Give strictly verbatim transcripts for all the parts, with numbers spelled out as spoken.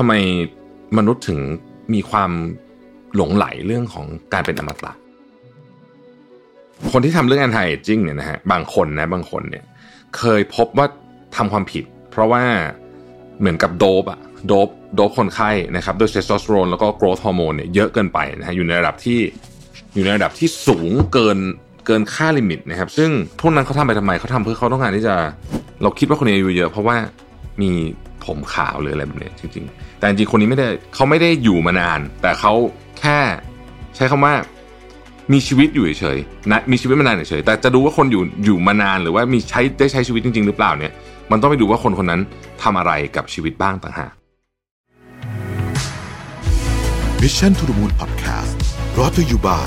ทำไมมนุษย์ถึงมีความหลงไหลเรื่องของการเป็นอมตะคนที่ทำเรื่อง anti aging เนี่ยนะฮะบางคนนะบางคนเนี่ยเคยพบว่าทำความผิดเพราะว่าเหมือนกับโดปอะโดปโดปคนไข้นะครับด้วยเทสโทสเตอโรนแล้วก็โกรทฮอร์โมนเนี่ยเยอะเกินไปนะฮะอยู่ในระดับที่อยู่ในระดับที่สูงเกินเกินค่าลิมิตนะครับซึ่งพวกนั้นเขาทำไปทำไมเขาทำเพื่อเขาต้องการที่จะเราคิดว่าคนนี้อายุเยอะเพราะว่ามีผมขาวหรืออะไรแบบนี้จริงๆแต่จริงๆคนนี้ไม่ได้เขาไม่ได้อยู่มานานแต่เขาแค่ใช้คำว่ามีชีวิตอยู่เฉยๆนะมีชีวิตมานานเฉยๆแต่จะดูว่าคนอยู่อยู่มานานหรือว่ามีใช้ได้ใช้ชีวิตจริงๆหรือเปล่าเนี่ยมันต้องไปดูว่าคนคนนั้นทำอะไรกับชีวิตบ้างต่างหาก Mission to the Moon Podcast brought to you by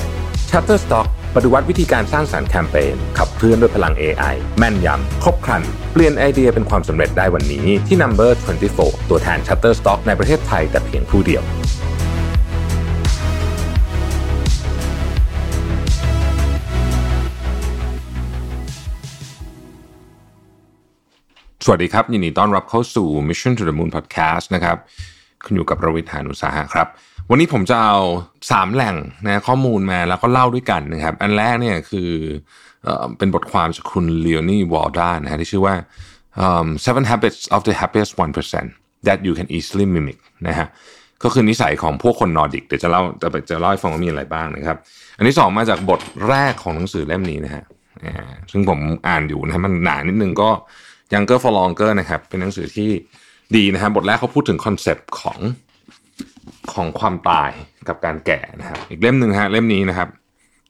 Shutterstock ปฏิวัติวิธีการสร้างสรรค์แคมเปญขับเคลื่อนด้วยพลัง เอ ไอ แม่นยำครบครันเปลี่ยนไอเดียเป็นความสำเร็จได้วันนี้ที่ Number ยี่สิบสี่ ตัวแทน Shutterstock ในประเทศไทยแต่เพียงผู้เดียวสวัสดีครับยินดีต้อนรับเข้าสู่ Mission to the Moon Podcast นะครับคุณอยู่กับประวิทย์ หาญอุตสาหะครับวันนี้ผมจะเอาสามแหล่งนะข้อมูลมาแล้วก็เล่าด้วยกันนะครับอันแรกเนี่ยคือเอ่อเป็นบทความจากคุณ Leonie Waldan นะฮะที่ชื่อว่าเอ่อเซเว่น Habits of the Happiest หนึ่งเปอร์เซ็นต์ that you can easily mimic นะฮะก็คือนิสัยของพวกคนนอร์ดิกเดี๋ยวจะเล่าจะจะเล่าให้ฟังว่ามีอะไรบ้างนะครับอันที่สองมาจากบทแรกของหนังสือเล่มนี้นะฮะอ่าซึ่งผมอ่านอยู่นะมันหนานิดนึงก็Younger for Longer นะครับเป็นหนังสือที่ดีนะครับบทแรกเขาพูดถึงคอนเซปต์ของของความตายกับการแก่นะครับอีกเล่มนึงฮะเล่มนี้นะครับ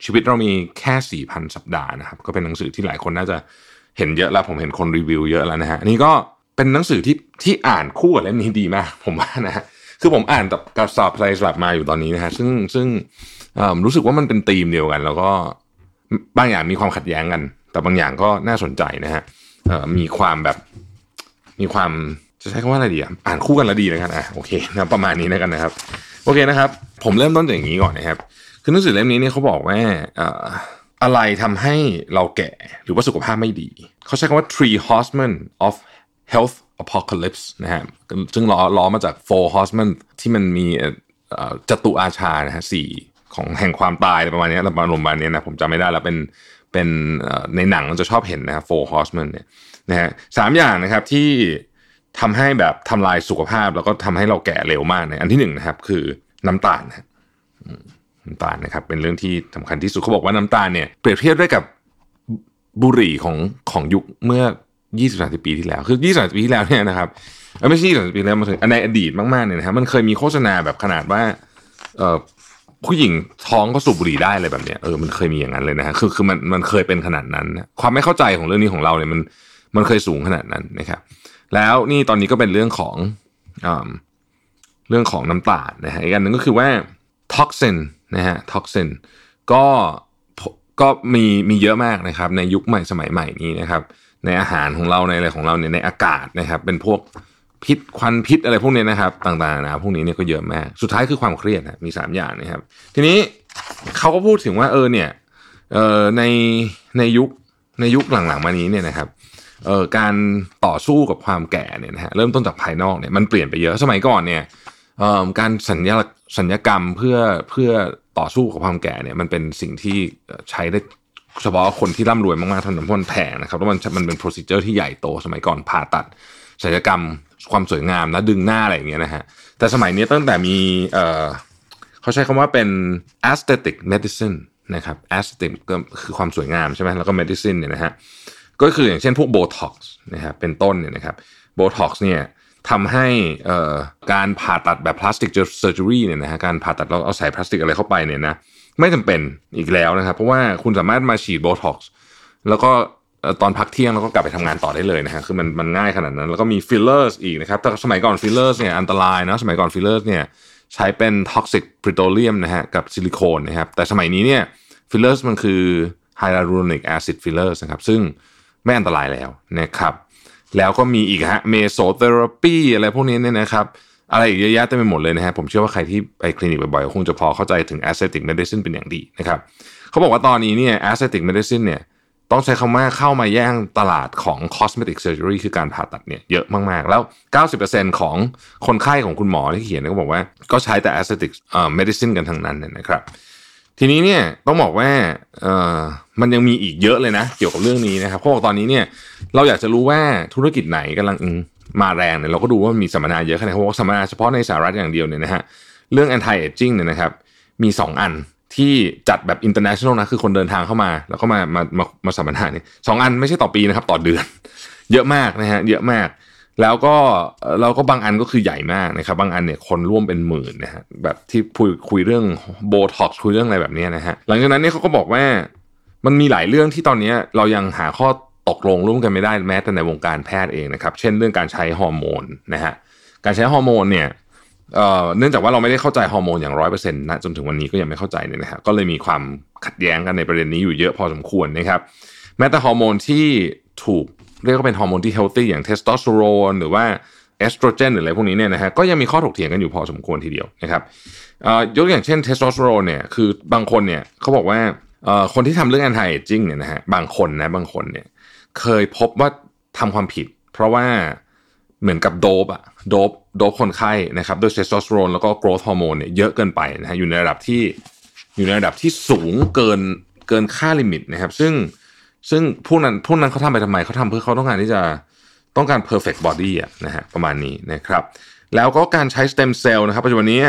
ชีวิตเรามีแค่ สี่พัน สัปดาห์นะครับก็เป็นหนังสือที่หลายคนน่าจะเห็นเยอะแล้วผมเห็นคนรีวิวเยอะแล้วนะฮะอันนี้ก็เป็นหนังสือที่ที่อ่านคู่กับเล่มนี้ดีมากผมว่านะฮะคือผมอ่านกับสอบไพรสลับมาอยู่ตอนนี้นะฮะซึ่งซึ่งรู้สึกว่ามันเป็นธีมเดียวกันแล้วก็บางอย่างมีความขัดแย้งกันแต่บางอย่างก็น่าสนใจนะฮะมีความแบบมีความจะใช้คำว่าอะไรดีอ่านคู่กันแล้วดีเลยกันอ่ะโอเคนะประมาณนี้แล้วกันนะครับโอเคนะครับผมเริ่มต้นจากอย่างนี้ก่อนนะครับคือหนังสือเล่มนี้เนี่ยเขาบอกว่าอะไรทำให้เราแก่หรือว่าสุขภาพไม่ดีเขาใช้คำว่า three horsemen of health apocalypse นะฮะซึ่งล้อล้อมาจาก four horsemen ที่มันมีจตุอาชานะฮะสี่ของแห่งความตายประมาณนี้ประมาณประมาณนี้นะผมจำไม่ได้แล้วเป็นเป็นในหนังเราจะชอบเห็นนะฮะ Four Horsemen เนี่ยนะฮะสามอย่างนะครับที่ทำให้แบบทำลายสุขภาพแล้วก็ทำให้เราแก่เร็วมากนะอันที่หนึ่งนะครับคือน้ำตาลนะน้ำตาลนะครับเป็นเรื่องที่สำคัญที่สุดเขาบอกว่าน้ำตาลเนี่ยเปรียบเทียบได้กับบุหรี่ของของยุคเมื่อ ยี่สิบถึงสามสิบ ปีที่แล้วคือ ยี่สิบถึงสามสิบ ปีที่แล้วเนี่ยนะครับไม่ใช่ ยี่สิบถึงสามสิบ ปีแล้วมาถึงในอดีตมากๆเนี่ยนะฮะมันเคยมีโฆษณาแบบขนาดว่าเอ่อผู้หญิงท้องก็สูบบุหรี่ได้อะไรแบบเนี้ยเออมันเคยมีอย่างนั้นเลยนะฮะคือคือมันมันเคยเป็นขนาดนั้นนะความไม่เข้าใจของเรื่องนี้ของเราเนี่ยมันมันเคยสูงขนาดนั้นนะครับแล้วนี่ตอนนี้ก็เป็นเรื่องของเอ่อเรื่องของน้ำตาลนะฮะอีกอันนึงก็คือว่าท็อกซินนะฮะท็อกซินก็ก็มีมีเยอะมากนะครับในยุคใหม่สมัยใหม่นี้นะครับในอาหารของเราในอะไรของเราเนี่ยในอากาศนะครับเป็นพวกพิษควันพิษอะไรพวกนี้นะครับต่างๆนะพวกนี้เนี่ยก็เยอะมากสุดท้ายคือความเครียดนะมีสามอย่างนะครับทีนี้เขาก็พูดถึงว่าเออเนี่ยเอ่อในในยุคในยุคหลังๆมานี้เนี่ยนะครับเอ่อการต่อสู้กับความแก่เนี่ยนะฮะเริ่มต้นจากภายนอกเนี่ยมันเปลี่ยนไปเยอะสมัยก่อนเนี่ยเอ่อการสัญญาสัญญกรรมเพื่อเพื่อต่อสู้กับความแก่เนี่ยมันเป็นสิ่งที่ใช้ได้เฉพาะคนที่ร่ำรวยมากๆเท่านั้นเพราะมันแพงนะครับแล้วมันมันเป็นโปรซีเจอร์ที่ใหญ่โตสมัยก่อนผ่าตัดศัลยกรรมความสวยงามนะดึงหน้าอะไรอย่างเงี้ยนะฮะแต่สมัยนี้ตั้งแต่มีเอ่อเขาใช้คำว่าเป็น aesthetic medicine นะครับ aesthetic ก็คือความสวยงามใช่ไหมแล้วก็ medicine เนี่ยนะฮะก็คืออย่างเช่นพวก Botox นะครับเป็นต้นเนี่ยนะครับ Botox เนี่ยทำให้เอ่อการผ่าตัดแบบ plastic surgery เนี่ยนะฮะการผ่าตัดเราเอาใส่พลาสติกอะไรเข้าไปเนี่ยนะไม่จำเป็นอีกแล้วนะครับเพราะว่าคุณสามารถมาฉีด Botox แล้วก็ตอนพักเที่ยงแล้วก็กลับไปทำงานต่อได้เลยนะฮะคือมันมันง่ายขนาดนั้นแล้วก็มีฟิลเลอร์สอีกนะครับแต่สมัยก่อนฟิลเลอร์สเนี่ยอันตรายนะสมัยก่อนฟิลเลอร์สเนี่ยใช้เป็นท็อกซิกพรีโตเรียมนะฮะกับซิลิโคนนะครับแต่สมัยนี้เนี่ยฟิลเลอร์สมันคือไฮยาลูรอนิกแอซิดฟิลเลอร์สนะครับซึ่งไม่อันตรายแล้วนะครับแล้วก็มีอีกฮะเมโซเทอราปีอะไรพวกนี้เนี่ยนะครับอะไรอีกเยอะแยะเต็มไปหมดเลยนะฮะผมเชื่อว่าใครที่ไปคลินิกบ่อยๆคงจะพอเข้าใจถึงแอสเธติกเมดิซินเป็นอย่างดีนะครับเขาบอกว่าตอนนี้เนี่ยแอสเธติกเมดิซินเนี่ย ต้องใช้คำว่าเข้ามาแย่งตลาดของ cosmetic surgery คือการผ่าตัดเนี่ยเยอะมากๆแล้ว เก้าสิบเปอร์เซ็นต์ ของคนไข้ของคุณหมอที่เขียนก็บอกว่าก็ใช้แต่ aesthetic medicine กันทั้งนั้นนะครับทีนี้เนี่ยต้องบอกว่าเอ่อมันยังมีอีกเยอะเลยนะเกี่ยวกับเรื่องนี้นะครับเพราะว่าตอนนี้เนี่ยเราอยากจะรู้ว่าธุรกิจไหนกำลังมาแรงเนี่ยเราก็ดูว่ามีสัมมนาเยอะขนาดเพราะว่าสัมมนาเฉพาะในสหรัฐอย่างเดียวเนี่ยนะฮะเรื่อง anti aging เนี่ยนะครับมีสองอันที่จัดแบบ international นะคือคนเดินทางเข้ามาแล้วก็มามามามาสัมมนาเนี่ยสองอันไม่ใช่ต่อปีนะครับต่อเดือนเยอะมากนะฮะเยอะมากแล้วก็เราก็บางอันก็คือใหญ่มากนะครับบางอันเนี่ยคนร่วมเป็นหมื่นนะฮะแบบที่คุยคุยเรื่องโบท็อกซ์คุยเรื่องอะไรแบบนี้นะฮะหลังจากนั้นเนี่ยเขาก็บอกว่ามันมีหลายเรื่องที่ตอนนี้เรายังหาข้อตกลงร่วมกันไม่ได้แม้แต่ในวงการแพทย์เองนะครับเช่นเรื่องการใช้ฮอร์โมนนะฮะการใช้ฮอร์โมนเนี่ยเนื่องจากว่าเราไม่ได้เข้าใจฮอร์โมนอย่าง หนึ่งร้อยเปอร์เซ็นต์ นะจนถึงวันนี้ก็ยังไม่เข้าใจเลยนะฮะก็เลยมีความขัดแย้งกันในประเด็นนี้อยู่เยอะพอสมควรนะครับแม้แต่ฮอร์โมนที่ถูกเรียกว่าเป็นฮอร์โมนที่เฮลตี้อย่างเทสโทสเตอโรนหรือว่าเอสโตรเจนหรืออะไรพวกนี้เนี่ยนะฮะก็ยังมีข้อถกเถียงกันอยู่พอสมควรทีเดียวนะครับเอ่อยกอย่างเช่นเทสโทสเตอโรนเนี่ยคือบางคนเนี่ยเขาบอกว่าเอ่อคนที่ทำเรื่องแอนตี้เอจจิ้งเนี่ยนะฮะบางคนนะบางคนเนี่ยเคยพบว่าทำความผิดเพราะว่าเหมือนกับโดปอะโดปโดปคนไข้นะครับด้วยเทสโทสเตอโรนแล้วก็โกรทฮอร์โมนเนี่ยเยอะเกินไปนะฮะอยู่ในระดับที่อยู่ในระดับที่สูงเกินเกินค่าลิมิตนะครับซึ่งซึ่งพวกนั้นพวกนั้นเขาทำไปทำไมเขาทำเพื่อเขาต้องการที่จะต้องการ perfect body อ่ะนะฮะประมาณนี้นะครับแล้วก็การใช้ stem cell นะครับปัจจุบันนี้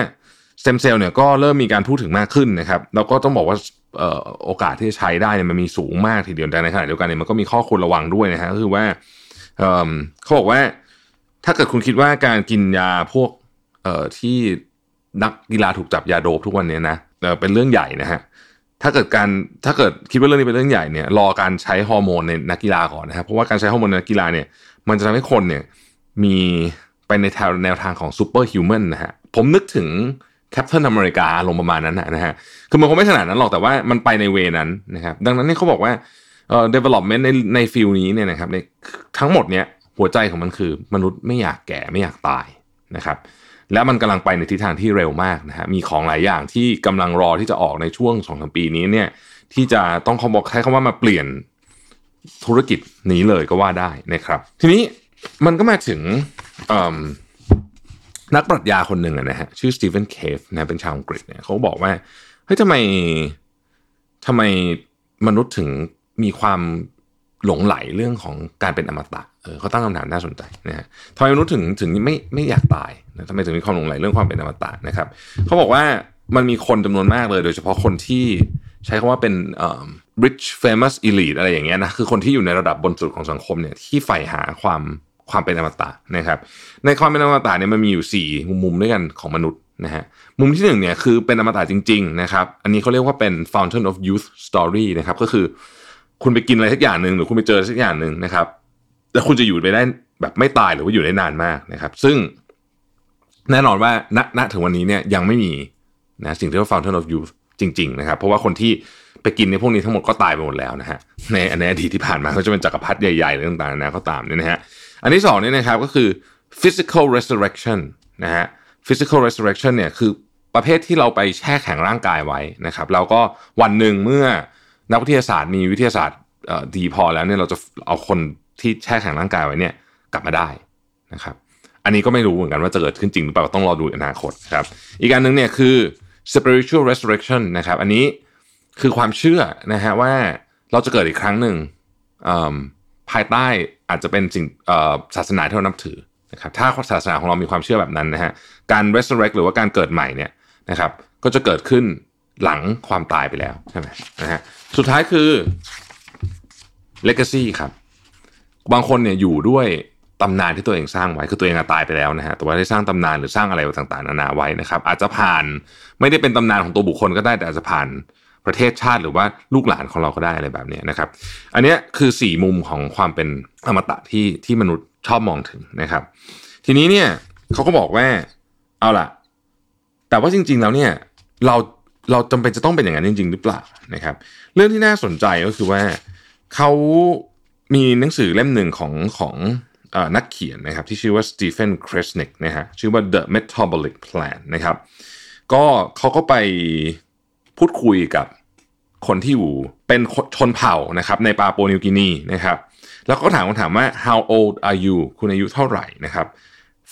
stem cell เนี่ยก็เริ่มมีการพูดถึงมากขึ้นนะครับแล้วก็ต้องบอกว่าเอ่อโอกาสที่จะใช้ได้เนี่ยมันมีสูงมากทีเดียวแต่ในขณะเดียวกันเนี่ยมันก็มีข้อควรระวังด้วยนะฮะก็คือว่าเอ่อเขาบอกว่าถ้าเกิดคุณคิดว่าการกินยาพวกเอ่อที่นักกีฬาถูกจับยาโดปทุกวันนี้นะเอ่อเป็นเรื่องใหญ่นะฮะถ้าเกิดการถ้าเกิดคิดว่าเรื่องนี้เป็นเรื่องใหญ่เนี่ยรอการใช้ฮอร์โมนในนักกีฬาก่อนนะครับเพราะว่าการใช้ฮอร์โมนในนักกีฬาเนี่ยมันจะทำให้คนเนี่ยมีไปในแนวทางของซูเปอร์ฮิวแมนนะฮะผมนึกถึงแคปเทิลอเมริกาลงประมาณนั้นนะฮะคือมันคงไม่ขนาดนั้นหรอกแต่ว่ามันไปในเวนั้นนะครับดังนั้นเนี่ยเขาบอกว่าเอ่อ development ในในฟิลนี้เนี่ยนะครับในทั้งหมดเนี่ยหัวใจของมันคือมนุษย์ไม่อยากแก่ไม่อยากตายนะครับและมันกำลังไปในทิศทางที่เร็วมากนะฮะมีของหลายอย่างที่กำลังรอที่จะออกในช่วง สองถึงสาม ปีนี้เนี่ยที่จะต้องเขาบอกใช้คำว่ามาเปลี่ยนธุรกิจนี้เลยก็ว่าได้นะครับทีนี้มันก็มาถึงนักปรัชญาคนหนึ่งนะฮะชื่อสตีเฟนเคฟนะเป็นชาวอังกฤษเนี่ยเขาบอกว่าเฮ้ยทำไมทำไมมนุษย์ถึงมีความหลงไหลเรื่องของการเป็นอมตะเออเขาตั้งคำถามน่าสนใจนะฮะทำไมมนุษย์ถึงถึงไม่ไม่อยากตายนะทำไมถึงมีความหลงไหลเรื่องความเป็นอมตะนะครับเขาบอกว่ามันมีคนจำนวนมากเลยโดยเฉพาะคนที่ใช้คำว่าเป็นเอ่อ rich famous elite อะไรอย่างเงี้ยนะคือคนที่อยู่ในระดับบนสุดของสังคมเนี่ยที่ใฝ่หาความความเป็นอมตะนะครับในความเป็นอมตะเนี่ยมันมีอยู่สี่มุมด้วยกันของมนุษย์นะฮะมุมที่หนึ่งเนี่ยคือเป็นอมตะจริงๆนะครับอันนี้เขาเรียกว่าเป็น fountain of youth story นะครับก็คือคุณไปกินอะไรสักอย่างนึงหรือคุณไปเจอสักอย่างนึงนะครับแล้วคุณจะอยู่ไปได้แบบไม่ตายหรือว่าอยู่ได้นานมากนะครับซึ่งแน่นอนว่าณณถึงวันนี้เนี่ยยังไม่มีนะสิ่งที่เรียกว่า Fountain of Youth จริงๆนะครับเพราะว่าคนที่ไปกินในพวกนี้ทั้งหมดก็ตายไปหมดแล้วนะฮะในในอดีตที่ผ่านมาก็จะเป็นจักรพรรดิใหญ่ๆอะไรต่างๆนะก็ตามเนี่ยนะฮะอันที่สองเนี่ยนะครับก็คือ physical resurrection นะฮะ physical resurrection เนี่ยคือประเภทที่เราไปแช่แข็งร่างกายไว้นะครับแล้วก็วันนึงเมื่อนักวิทยาศาสตร์มีวิทยาศาสตร์ดีพอแล้วเนี่ยเราจะเอาคนที่แช่แข็งร่างกายไว้เนี่ยกลับมาได้นะครับอันนี้ก็ไม่รู้เหมือนกันว่าจะเกิดขึ้นจริงหรือเปล่าต้องรอดูอนาคตครับอีกอันนึงเนี่ยคือ spiritual resurrection นะครับอันนี้คือความเชื่อนะฮะว่าเราจะเกิดอีกครั้งหนึ่งภายใต้อาจจะเป็นสิ่งศาสนาที่เรานับถือนะครับถ้าศาสนาของเรามีความเชื่อแบบนั้นนะฮะการ resurrect หรือว่าการเกิดใหม่เนี่ยนะครับก็จะเกิดขึ้นหลังความตายไปแล้วใช่ไหมนะฮะสุดท้ายคือ legacy ครับบางคนเนี่ยอยู่ด้วยตำนานที่ตัวเองสร้างไว้คือตัวเองตายไปแล้วนะฮะแต่ว่าได้สร้างตำนานหรือสร้างอะไรต่างๆนานาไว้นะครับอาจจะผ่านไม่ได้เป็นตำนานของตัวบุคคลก็ได้แต่อาจจะผ่านประเทศชาติหรือว่าลูกหลานของเราก็ได้อะไรแบบนี้นะครับอันนี้คือสี่มุมของความเป็นอมตะที่ที่มนุษย์ชอบมองถึงนะครับทีนี้เนี่ยเขาก็บอกว่าเอาล่ะแต่ว่าจริงๆแล้วเนี่ยเราเราจำเป็นจะต้องเป็นอย่างนั้นจริงๆหรือเปล่านะครับเรื่องที่น่าสนใจก็คือว่าเขามีหนังสือเล่มหนึ่งของของเอ่อนักเขียนนะครับที่ชื่อว่าสตีเฟนเครสนิกนะฮะชื่อว่า The Metabolic Plan นะครับก็เขาก็ไปพูดคุยกับ คนที่อยู่เป็นชนเผ่านะครับในปาปัวนิวกินีนะครับแล้วก็ถามคำถามว่า how old are you คุณอายุเท่าไหร่นะครับ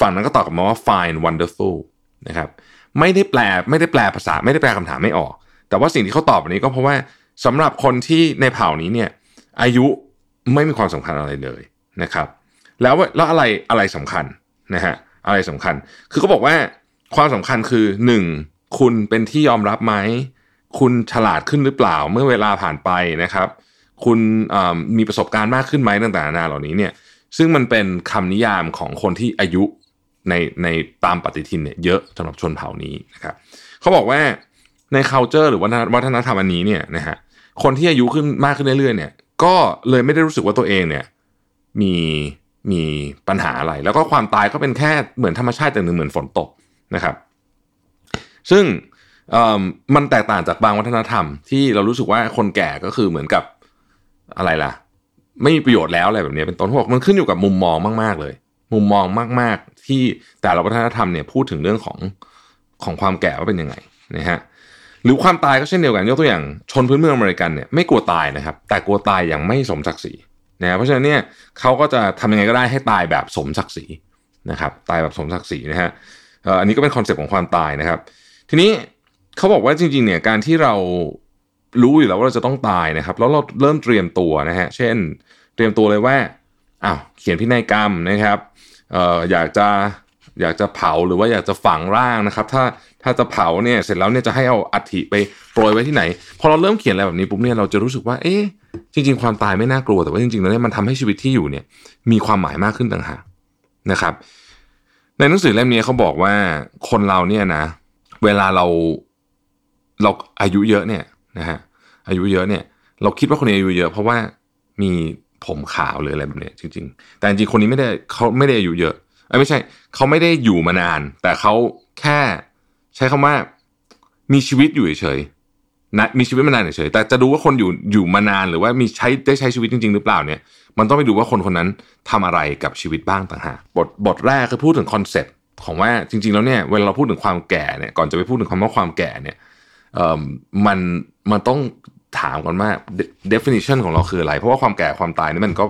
ฝั่งนั้นก็ตอบกลับมาว่า fine wonderful นะครับไม่ได้แปลไม่ได้แปลภาษาไม่ได้แปลคำถามไม่ออกแต่ว่าสิ่งที่เขาตอบแบบนี้ก็เพราะว่าสำหรับคนที่ในเผ่านี้เนี่ยอายุไม่มีความสำคัญอะไรเลยนะครับแล้วแล้วอะไรอะไรสำคัญนะฮะอะไรสำคัญคือเขาบอกว่าความสำคัญคือหนึ่งคุณเป็นที่ยอมรับไหมคุณฉลาดขึ้นหรือเปล่าเมื่อเวลาผ่านไปนะครับคุณมีประสบการณ์มากขึ้นไหมต่างๆนานาเหล่านี้เนี่ยซึ่งมันเป็นคำนิยามของคนที่อายุในในตามปฏิทินเนี่ยเยอะสำหรับชนเผ่านี้นะครับเขาบอกว่าใน culture หรือวัฒนธรรมอันนี้เนี่ยนะฮะคนที่อายุขึ้นมากขึ้นเรื่อยๆเนี่ยก็เลยไม่ได้รู้สึกว่าตัวเองเนี่ยมีมีปัญหาอะไรแล้วก็ความตายก็เป็นแค่เหมือนธรรมชาติแต่หนึ่งเหมือนฝนตกนะครับซึ่งมันแตกต่างจากบางวัฒนธรรมที่เรารู้สึกว่าคนแก่ก็คือเหมือนกับอะไรล่ะไม่มีประโยชน์แล้วอะไรแบบนี้เป็นต้นพวกมันขึ้นอยู่กับมุมมองมากๆเลยมุมมองมากๆที่แต่ละวัฒนธรรมเนี่ยพูดถึงเรื่องของของความแก่ว่าเป็นยังไงนะฮะหรือความตายก็เช่นเดียวกันยกตัวอย่างชนพื้นเมืองอเมริกันเนี่ยไม่กลัวตายนะครับแต่กลัวตายอย่างไม่สมศักดิ์ศรีนะเพราะฉะนั้นเนี่ยเขาก็จะทำยังไงก็ได้ให้ตายแบบสมศักดิ์ศรีนะครับตายแบบสมศักดิ์ศรีนะฮะอันนี้ก็เป็นคอนเซ็ปต์ของความตายนะครับทีนี้เขาบอกว่าจริงๆเนี่ยการที่เรารู้อยู่แล้วว่าเราจะต้องตายนะครับแล้วเราเริ่มเตรียมตัวนะฮะเช่นเตรียมตัวเลยว่าอ้าวเขียนพินัยกรรมนะครับเอ่ออยากจะอยากจะเผาหรือว่าอยากจะฝังร่างนะครับถ้าถ้าจะเผาเนี่ยเสร็จแล้วเนี่ยจะให้เอาอัฐิไปโปรยไว้ที่ไหนพอเราเริ่มเขียนอะไรแบบนี้ปุ๊บเนี่ยเราจะรู้สึกว่าเอ๊ะจริงๆความตายไม่น่ากลัวแต่ว่าจริงๆแล้วเนี่ยมันทำให้ชีวิตที่อยู่เนี่ยมีความหมายมากขึ้นต่างหากนะครับในหนังสือเล่มนี้เขาบอกว่าคนเราเนี่ยนะเวลาเราเราอายุเยอะเนี่ยนะฮะอายุเยอะเนี่ยเราคิดว่าคนนี้อายุเยอะเพราะว่ามีผมขาวหรืออะไรแบบนี้จริงๆแต่จริงๆคนนี้ไม่ได้เขาไม่ได้อายุเยอะไม่ใช่เขาไม่ได้อยู่มานานแต่เขาแค่ใช้คำว่ามีชีวิตอยู่เฉยๆนะมีชีวิตมานานเฉยๆแต่จะดูว่าคนอยู่อยู่มานานหรือว่ามีใช้ได้ใช้ชีวิตจริงๆหรือเปล่าเนี่ยมันต้องไปดูว่าคนคนนั้นทำอะไรกับชีวิตบ้างต่างหากบทบทแรกคือพูดถึงคอนเซ็ปต์ของว่าจริงๆแล้วเนี่ยเวลาเราพูดถึงความแก่เนี่ยก่อนจะไปพูดถึงคำว่าความแก่เนี่ยเอ่อมันมันต้องถามก่อนว่า definition ของเราคืออะไรเพราะว่าความแก่ความตายนี่มันก็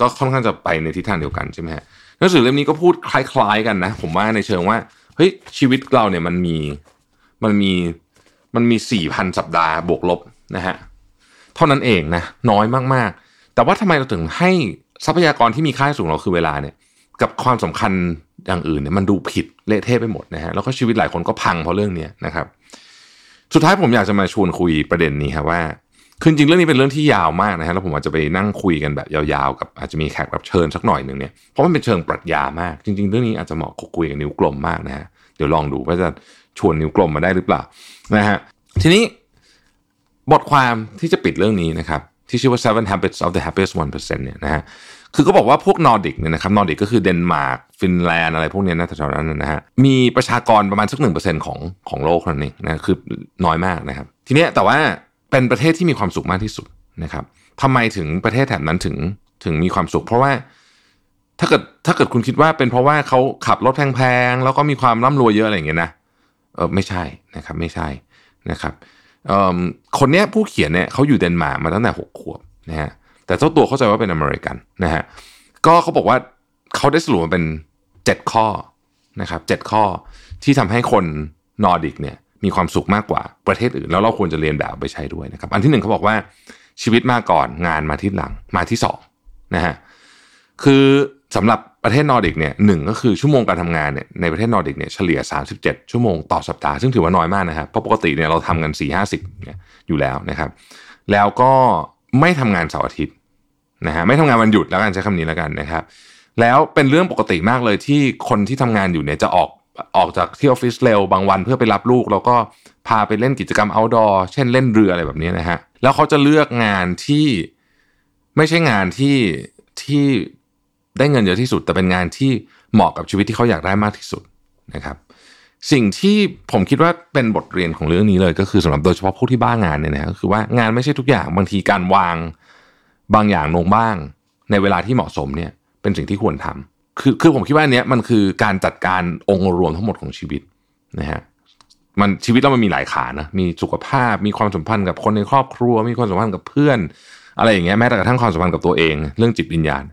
ก็ค่อนข้างจะไปในทิศทางเดียวกันใช่ไหมฮะหนังสือเล่มนี้ก็พูดคล้ายๆกันนะผมว่าในเชิงว่าเฮ้ยชีวิตเราเนี่ยมันมีมันมีมันมี สี่พัน สัปดาห์บวกลบนะฮะเท่านั้นเองนะน้อยมากๆแต่ว่าทำไมเราถึงให้ทรัพยากรที่มีค่าสูงเราคือเวลาเนี่ยกับความสำคัญอย่างอื่นเนี่ยมันดูผิดเละเทะไปหมดนะฮะแล้วก็ชีวิตหลายคนก็พังเพราะเรื่องนี้นะครับสุดท้ายผมอยากจะมาชวนคุยประเด็นนี้ครับว่าคือจริงเรื่องนี้เป็นเรื่องที่ยาวมากนะฮะแล้วผมอาจจะไปนั่งคุยกันแบบยาวๆกับอาจจะมีแขกรับเชิญสักหน่อยนึงเนี่ยเพราะมันเป็นเชิงปรัชญามากจริงๆเรื่องนี้อาจจะเหมาะคุยกับนิ้วกลมมากนะฮะเดี๋ยวลองดูว่าจะชวนนิ้วกลมมาได้หรือเปล่านะฮะทีนี้บทความที่จะปิดเรื่องนี้นะครับที่ชื่อว่า Seven Habits of the Happiest หนึ่งเปอร์เซ็นต์ เนี่ยนะฮะคือก็บอกว่าพวกนอร์ดิกเนี่ยนะครับนอร์ดิกก็คือเดนมาร์กฟินแลนด์อะไรพวกนี้นะแถวๆนั้นนะฮะมีประชากรประมาณสัก หนึ่งเปอร์เซ็นต์ ของของโลกนั่นเองนะคือน้อยมากนะครับทีเนี้ยแต่ว่าเป็นประเทศที่มีความสุขมากที่สุดนะครับทำไมถึงประเทศแถบนั้นถึงถึงมีความสุขเพราะว่าถ้าเกิดถ้าเกิดคุณคิดว่าเป็นเพราะว่าเขาขับรถแพงๆแล้วก็มีความร่ำรวยเยอะอะไรอย่างเงี้ยนะเออไม่ใช่นะครับไม่ใช่นะครับเอ่อคนเนี้ยผู้เขียนเนี่ยเขาอยู่เดนมาร์กมาตั้งแต่หกขวบนะฮะแต่เจ้าตัวเข้าใจว่าเป็นอเมริกันนะฮะก็เขาบอกว่าเขาได้สรุปมาเป็นเจ็ดข้อนะครับเจ็ดข้อที่ทำให้คนนอร์ดิกเนี่ยมีความสุขมากกว่าประเทศอื่นแล้วเราควรจะเรียนแบบไปใช้ด้วยนะครับอันที่หนึ่งเขาบอกว่าชีวิตมาก่อนงานมาที่หลังมาที่สองนะฮะคือสำหรับประเทศนอร์ดิกเนี่ยหนึ่งก็คือชั่วโมงการทำงานเนี่ยในประเทศนอร์ดิกเนี่ยเฉลี่ยสามสิบเจ็ดชั่วโมงต่อสัปดาห์ซึ่งถือว่าน้อยมากนะครับเพราะปกติเนี่ยเราทำกัน สี่ห้าสิบ เนี่ยอยู่แล้วนะครับแล้วก็ไม่ทำงานเสาร์อาทิตย์นะฮะไม่ทำงานวันหยุดแล้วกันใช้คำนี้แล้วกันนะครับแล้วเป็นเรื่องปกติมากเลยที่คนที่ทำงานอยู่เนี่ยจะออกออกจากที่ออฟฟิศเร็วบางวันเพื่อไปรับลูกแล้วก็พาไปเล่นกิจกรรมเอาท์ดอร์เช่นเล่นเรืออะไรแบบนี้นะฮะแล้วเขาจะเลือกงานที่ไม่ใช่งานที่ที่ได้เงินเยอะที่สุดแต่เป็นงานที่เหมาะกับชีวิตที่เขาอยากได้มากที่สุดนะครับสิ่งที่ผมคิดว่าเป็นบทเรียนของเรื่องนี้เลยก็คือสำหรับโดยเฉพาะพวกที่บ้างานเนี่ยนะก็คือว่างานไม่ใช่ทุกอย่างบางทีการวางบางอย่างลงบ้างในเวลาที่เหมาะสมเนี่ยเป็นสิ่งที่ควรทำคือคือผมคิดว่าอันเนี้ยมันคือการจัดการองค์รวมทั้งหมดของชีวิตนะฮะ มันชีวิตเรามันมีหลายขานะมีสุขภาพมีความสัมพันธ์กับคนในครอบครัวมีความสัมพันธ์กับเพื่อนอะไรอย่างเงี้ยแม้แต่กระทั่งความสัมพันธ์กับตัวเองเรื่องจิตวิญญาณ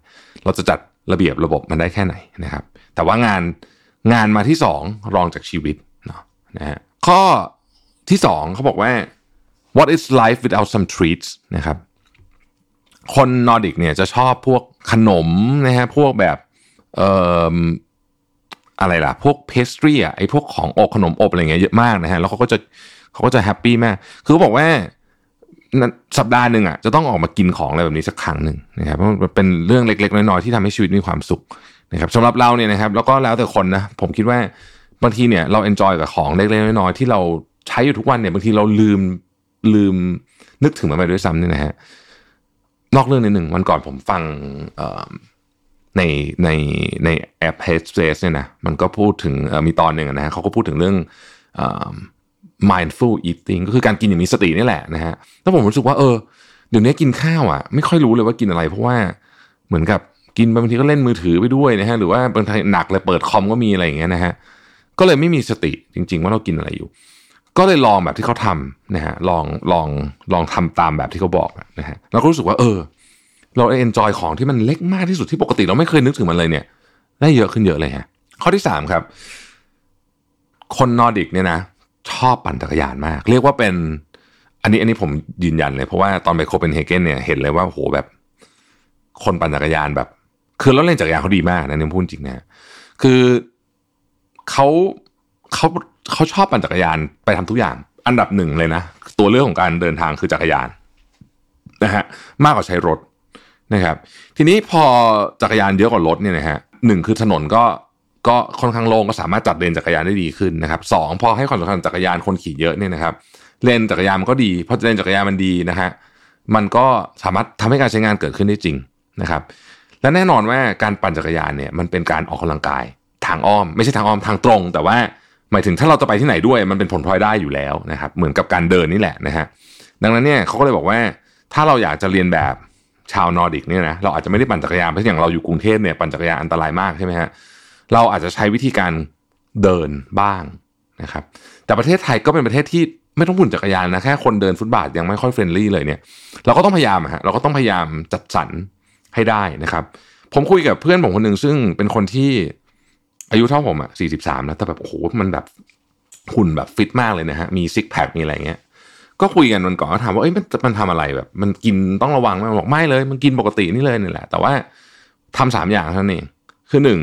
เราจะจัดระเบียบระบบมันได้แค่ไหนนะครับแต่ว่างานงานมาที่สองรองจากชีวิตเนาะนะฮะข้อที่สองเขาบอกว่า what is life without some treats นะครับคนนอร์ดิกเนี่ยจะชอบพวกขนมนะฮะพวกแบบเอ่ออะไรล่ะพวก pastry อ่ะไอ้พวกของอบขนมอบอะไรเงี้ยเยอะมากนะฮะแล้วเขาก็จะเขาก็จะแฮปปี้มากคือเขาบอกว่าสัปดาห์หนึ่งอ่ะจะต้องออกมากินของอะไรแบบนี้สักครั้งหนึ่งนะครับมันเป็นเรื่องเล็กๆน้อยๆที่ทำให้ชีวิตมีความสุขนะครับสำหรับเราเนี่ยนะครับแล้วก็แล้วแต่คนนะผมคิดว่าบางทีเนี่ยเราเอนจอยกับของเล็กๆน้อยๆที่เราใช้อยู่ทุกวันเนี่ยบางทีเราลืมลืมนึกถึงมันไปด้วยซ้ำเนี่ยนะฮะนอกเรื่องนิดหนึ่งวันก่อนผมฟังในในในแอป Headspace เนี่ยนะมันก็พูดถึงมีตอนหนึ่งนะฮะเขาก็พูดถึงเรื่องmindful eating ก็คือการกินอย่างมีสตินี่แหละนะฮะแล้วผมรู้สึกว่าเออเดี๋ยวนี้กินข้าวอ่ะไม่ค่อยรู้เลยว่ากินอะไรเพราะว่าเหมือนกับกินบางทีก็เล่นมือถือไปด้วยนะฮะหรือว่าบางทีหนักเลยเปิดคอมก็มีอะไรอย่างเงี้ยนะฮะก็เลยไม่มีสติจริงๆว่าเรากินอะไรอยู่ก็เลยลองแบบที่เขาทำนะฮะลองลองลองทำตามแบบที่เขาบอกนะฮะแล้วก็รู้สึกว่าเออเราเอนจอยของที่มันเล็กมากที่สุดที่ปกติเราไม่เคยนึกถึงมันเลยเนี่ยได้เยอะขึ้นเยอะเลยฮะข้อที่สามครับคนนอร์ดิกเนี่ยนะชอบปั่นจักรยานมากเรียกว่าเป็นอันนี้อันนี้ผมยืนยันเลยเพราะว่าตอนไปโคเปนเฮเกนเนี่ยเห็นเลยว่าโหแบบคนปั่นจักรยานแบบคือรถเล่นจักรยานเขาดีมากนะนี่พูดจริงนะคือเขาเขาเขาชอบปั่นจักรยานไปทำทุกอย่างอันดับหนึ่งเลยนะตัวเลือกของการเดินทางคือจักรยานนะฮะมากกว่าใช้รถนะครับทีนี้พอจักรยานเยอะกว่ารถเนี่ยนะฮะหนึ่งคือถนนก็ก็ค่อนข้างโล่งก็สามารถจัดเลนจักรยานได้ดีขึ้นนะครับสองพอให้ความสำคัญจักรยานคนขี่เยอะเนี่ยนะครับเลนจักรยานมันก็ดีพอเลนจักรยานมันดีนะฮะมันก็สามารถทำให้การใช้งานเกิดขึ้นได้จริงนะครับและแน่นอนว่าการปั่นจักรยานเนี่ยมันเป็นการออกกำลังกายทางอ้อมไม่ใช่ทางอ้อมทางตรงแต่ว่าหมายถึงถ้าเราจะไปที่ไหนด้วยมันเป็นผลพลอยได้อยู่แล้วนะครับเหมือนกับการเดินนี่แหละนะฮะดังนั้นเนี่ยเขาก็เลยบอกว่าถ้าเราอยากจะเรียนแบบชาวนอร์ดิกเนี่ยนะเราอาจจะไม่ได้ปั่นจักรยานเพราะอย่างเราอยู่กรุงเทพเนี่ยปั่นจักรยานอันตรายมากใช่ไหมฮะเราอาจจะใช้วิธีการเดินบ้างนะครับแต่ประเทศไทยก็เป็นประเทศที่ไม่ต้องปั่นจักรยานนะแค่คนเดินฟุตบาทยังไม่ค่อยเฟรนลี่เลยเนี่ยเราก็ต้องพยายามฮะเราก็ต้องพยายามจัดสรรให้ได้นะครับผมคุยกับเพื่อนผมคนหนึ่งซึ่งเป็นคนที่อายุเท่าผมอ่ะสี่สิบสามแล้วแต่แบบโอ้โหมันแบบหุ่นแบบฟิตมากเลยนะฮะมีซิกแพคมีอะไรเงี้ยก็คุยกันวันก่อนก็ถามว่าเอ้ยมันมันทำอะไรแบบมันกินต้องระวังไหมบอกไม่เลยมันกินปกตินี่เลยนี่แหละแต่ว่าทำสามอย่างเท่านั้นเองคือหนึ่ง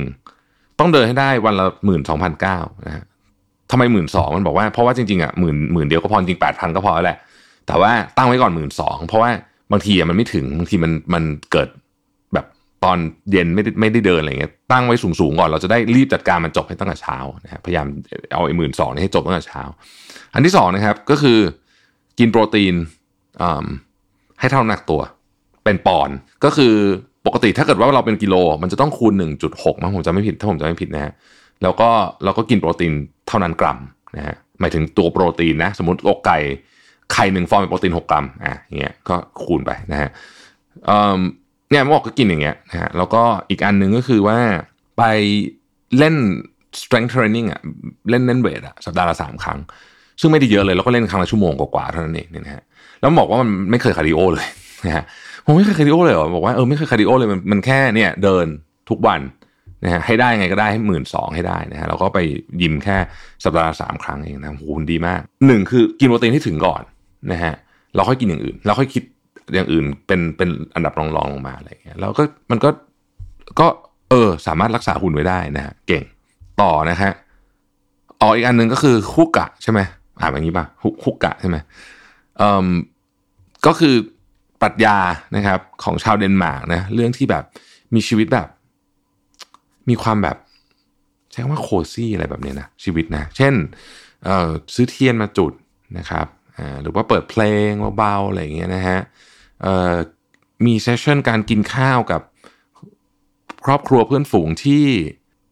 ต้องเดินให้ได้วันละ หนึ่งหมื่นสองพันเก้าร้อย นะฮะทำไม หนึ่งหมื่นสองพัน มันบอกว่าเพราะว่าจริงๆอ่ะหมื่นหมื่นเดียวก็พอจริง แปดพัน ก็พอแล้วแหละแต่ว่าตั้งไว้ก่อน หนึ่งหมื่นสองพัน เพราะว่าบางทีอ่ะมันไม่ถึงบางทีมันมันเกิดแบบตอนเย็นไม่ได้ไม่ได้เดินอะไรเงี้ยตั้งไว้สูงๆก่อนเราจะได้รีบจัดการมันจบให้ตั้งแต่เช้านะฮะพยายามเอาไอ้ หนึ่งหมื่นสองพัน นี่ให้จบตั้งแต่เช้าอันที่สองนะครับก็คือกินโปรตีนให้เท่าหนักตัวเป็นปอนด์ก็คือปกติถ้าเกิดว่าเราเป็นกิโลมันจะต้องคูณ หนึ่งจุดหก มั้งผมจะไม่ผิดถ้าผมจะไม่ผิดนะฮะแล้วก็เราก็กินโปรตีนเท่านั้นกรัมนะฮะหมายถึงตัวโปรตีนนะสมมุติอกไก่ไข่หนึ่งฟองเป็นโปรตีนหกกรัมอ่ะอย่างเงี้ยก็คูณไปนะฮะเอ่อเนี่ยผมบอกก็กินอย่างเงี้ยนะฮะแล้วก็อีกอันนึงก็คือว่าไปเล่น strength training อ่ะเล่นเล่นเวทอ่ะสัปดาห์ละสามครั้งซึ่งไม่ได้เยอะเลยแล้วก็เล่นครั้งละชั่วโมงกว่าๆเท่านั้นเองเนี่ยนะฮะแล้วบอกว่ามันไม่เคยคาร์ดิโอเลยนะฮะผมไม่เคยคาร์ดิโอเลยเหรอบอกว่าเออไม่เคยคาร์ดิโอเลยมันมันแค่เนี่ยเดินทุกวันนะฮะให้ได้ไงก็ได้ให้ หนึ่งหมื่นสองพัน ให้ได้นะฮะแล้วก็ไปยิมแค่สัปดาห์ละสามครั้งเองนะโหคุณดีมากหนึ่งคือกินโปรตีนให้ถึงก่อนนะฮะเราค่อยกินอย่างอื่นเราค่อยคิดอย่างอื่นเป็นเป็นอันดับรองๆ ล, ลงมาอะไรอย่างเงี้ยแล้วก็มันก็ก็เออสามารถรักษาหุ่นไว้ได้นะฮะเก่งต่อนะฮะอ๋ออีกอันนึงก็คือคุกะใช่มั้ยอ่านอย่างนี้ป่ะคุกะใช่มั้ยเอ่อก็คือปรัชญานะครับของชาวเดนมาร์กนะเรื่องที่แบบมีชีวิตแบบมีความแบบใช้คำว่าโคซี่อะไรแบบนี้นะชีวิตนะเช่นเอ่อซื้อเทียนมาจุดนะครับอ่าหรือว่าเปิดเพลงเบาๆอะไรอย่างเงี้ยนะฮะเอ่อมีเซสชั่นการกินข้าวกับครอบครัวเพื่อนฝูงที่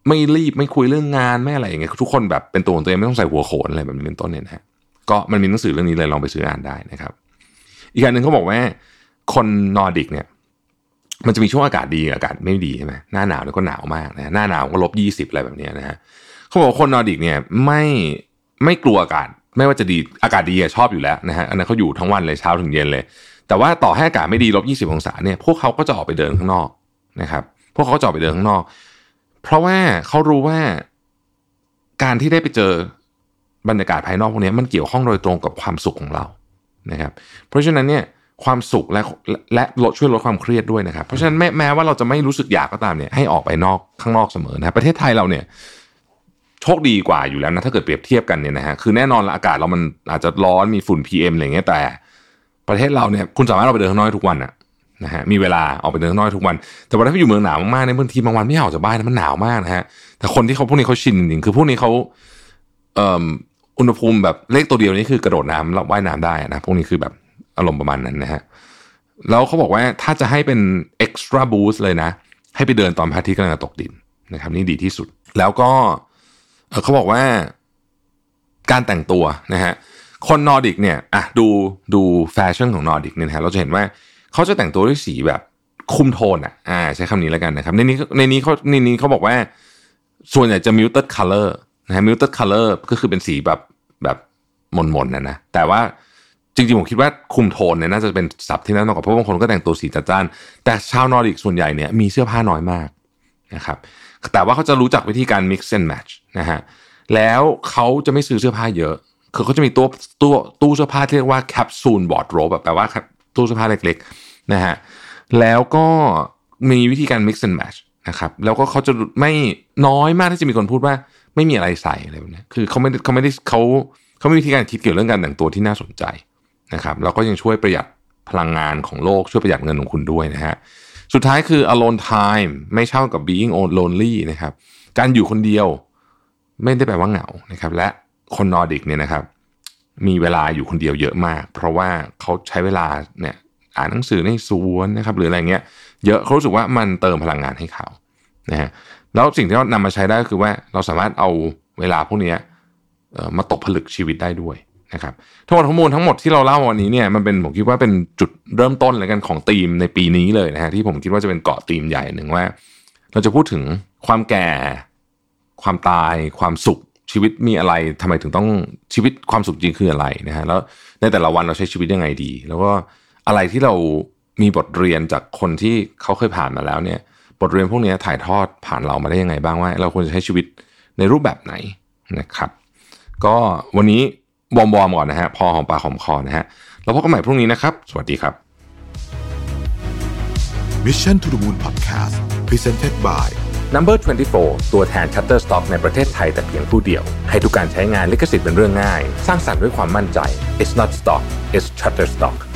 ไม่รีบไม่คุยเรื่องงานไม่อะไรอย่างเงี้ยทุกคนแบบเป็นตัวของตัวเองไม่ต้องใส่หัวโขนอะไรแบบนี้เป็นต้นเนี่ยนะฮะก็มันมีหนังสือเรื่องนี้เลยลองไปซื้ออ่านได้นะครับอีกอันนึงเขาบอกว่าคนนอร์ดิกเนี่ยมันจะมีช่วงอากาศดีอากาศไม่ดีใช่ไหมหน้าหนาวเนี่ยก็หนาวมากนะหน้าหนาวก็ลบยี่สิบอะไรแบบนี้นะฮะเขาบอกว่าคนนอร์ดิกเนี่ยไม่ไม่กลัวอากาศ ไม่ว่าจะดีอากาศดีชอบอยู่แล้วนะฮะอันนั้นเขาอยู่ทั้งวันเลยเช้าถึงเย็นเลยแต่ว่าต่อให้อากาศไม่ดีลบยี่สิบองศาเนี่ยพวกเขาก็จะออกไปเดินข้างนอกนะครับพวกเขาก็จะออกไปเดินข้างนอกเพราะว่าเขารู้ว่าการที่ได้ไปเจอบรรยากาศภายนอกพวกนี้มันเกี่ยวข้องโดยตรงกับความสุขของเรานะครับเพราะฉะนั้นเนี่ยความสุขและและลดช่วยลดความเครียดด้วยนะครับเพราะฉะนั้นแม้แม้ว่าเราจะไม่รู้สึกอยากก็ตามเนี่ยให้ออกไปนอกข้างนอกเสมอนะครับประเทศไทยเราเนี่ยโชคดีกว่าอยู่แล้วนะถ้าเกิดเปรียบเทียบกันเนี่ยนะฮะคือแน่นอนละอากาศเรามันอาจจะร้อนมีฝุ่น พี เอ็ม อะไรเงี้ยแต่ประเทศเราเนี่ยคุณสามารถออกไปเดินข้างนอกทุกวันอะนะฮะมีเวลาออกไปเดินข้างนอกทุกวันแต่ว่าถ้าอยู่เมืองหนาวมากๆในบางทีบางวันไม่ออกจากบ้านนะมันหนาวมากนะฮะแต่คนที่เขาพวกนี้เขาชินจริงๆคือพวกนี้เขาเอ่ออุณหภูมิแบบเลขตัวเดียวนี่คือกระโดดน้ำแล้วว่ายน้ำได้นะพวกนี้คือแบบอารมณ์ประมาณนั้นนะฮะแล้วเขาบอกว่าถ้าจะให้เป็น extra boost เลยนะให้ไปเดินตอนพระอาทิตย์กำลังจะตกดินนะครับนี่ดีที่สุดแล้วก็เขาบอกว่าการแต่งตัวนะฮะคนนอร์ดิกเนี่ยอ่ะดูดูแฟชั่นของนอร์ดิกเนี่ยนะฮะเราจะเห็นว่าเขาจะแต่งตัวด้วยสีแบบคุมโทนอ่ะอ่าใช้คำนี้แล้วกันนะครับในนี้ในนี้เขาในนี้เขาบอกว่าส่วนใหญ่จะ muted color นะฮะ muted color ก็คือเป็นสีแบบแบบหม่นๆนะนะแต่ว่าจริงๆผมคิดว่าคุมโทนเนี่ยน่าจะเป็นศัพท์ที่น่าสนใจเพราะบางคนก็แต่งตัวสีจัดจ้านแต่ชาวนอร์ดิกส่วนใหญ่เนี่ยมีเสื้อผ้าน้อยมากนะครับแต่ว่าเขาจะรู้จักวิธีการ mix and match นะฮะแล้วเขาจะไม่ซื้อเสื้อผ้าเยอะคือเขาจะมีตัวตัวตู้เสื้อผ้าที่เรียกว่า capsule wardrobe แบบแปลว่าตู้เสื้อผ้าเล็กๆนะฮะแล้วก็มีวิธีการ mix and match นะครับแล้วก็เขาจะไม่น้อยมากที่จะมีคนพูดว่าไม่มีอะไรใส่อะไรแบบนี้คือเขาไม่เขาไม่ได้เขาเขามีวิธีการคิดเกี่ยวเรื่องการแต่งตัวที่น่าสนใจนะครับแล้วก็ยังช่วยประหยัดพลังงานของโลกช่วยประหยัดเงินของคุณด้วยนะฮะสุดท้ายคือ alone time ไม่เท่ากับ being lonely นะครับการอยู่คนเดียวไม่ได้แปลว่าเหงานะครับและคนนอร์ดิกเนี่ยนะครับมีเวลาอยู่คนเดียวเยอะมากเพราะว่าเขาใช้เวลาเนี่ยอ่านหนังสือในสวนนะครับหรืออะไรเงี้ยเยอะเขารู้สึกว่ามันเติมพลังงานให้เขานะฮะแล้วสิ่งที่เรานำมาใช้ได้ก็คือว่าเราสามารถเอาเวลาพวกนี้มาตกผลึกชีวิตได้ด้วยนะครับทั้งหมดข้อมูลทั้งหมดที่เราเล่าวันนี้เนี่ยมันเป็นผมคิดว่าเป็นจุดเริ่มต้นเลยกันของธีมในปีนี้เลยนะฮะที่ผมคิดว่าจะเป็นเกาะธีมใหญ่หนึ่งว่าเราจะพูดถึงความแก่ความตายความสุขชีวิตมีอะไรทำไมถึงต้องชีวิตความสุขจริงคืออะไรนะฮะแล้วในแต่ละวันเราใช้ชีวิตยังไงดีแล้วก็อะไรที่เรามีบทเรียนจากคนที่เขาเคยผ่านมาแล้วเนี่ยบทเรียนพวกนี้ถ่ายทอดผ่านเรามาได้ยังไงบ้างว่าเราควรจะใช้ชีวิตในรูปแบบไหนนะครับก็วันนี้วอร์มๆก่อนนะฮะพอหอมปากหอมคอนะฮะเราพบกันใหม่พรุ่งนี้นะครับสวัสดีครับ Mission to the Moon Podcast Presented by Number ยี่สิบสี่ ตัวแทน Shutterstock ในประเทศไทยแต่เพียงผู้เดียวให้ทุกการใช้งานลิขสิทธิ์เป็นเรื่องง่ายสร้างสรรค์ด้วยความมั่นใจ It's not stock It's Shutterstock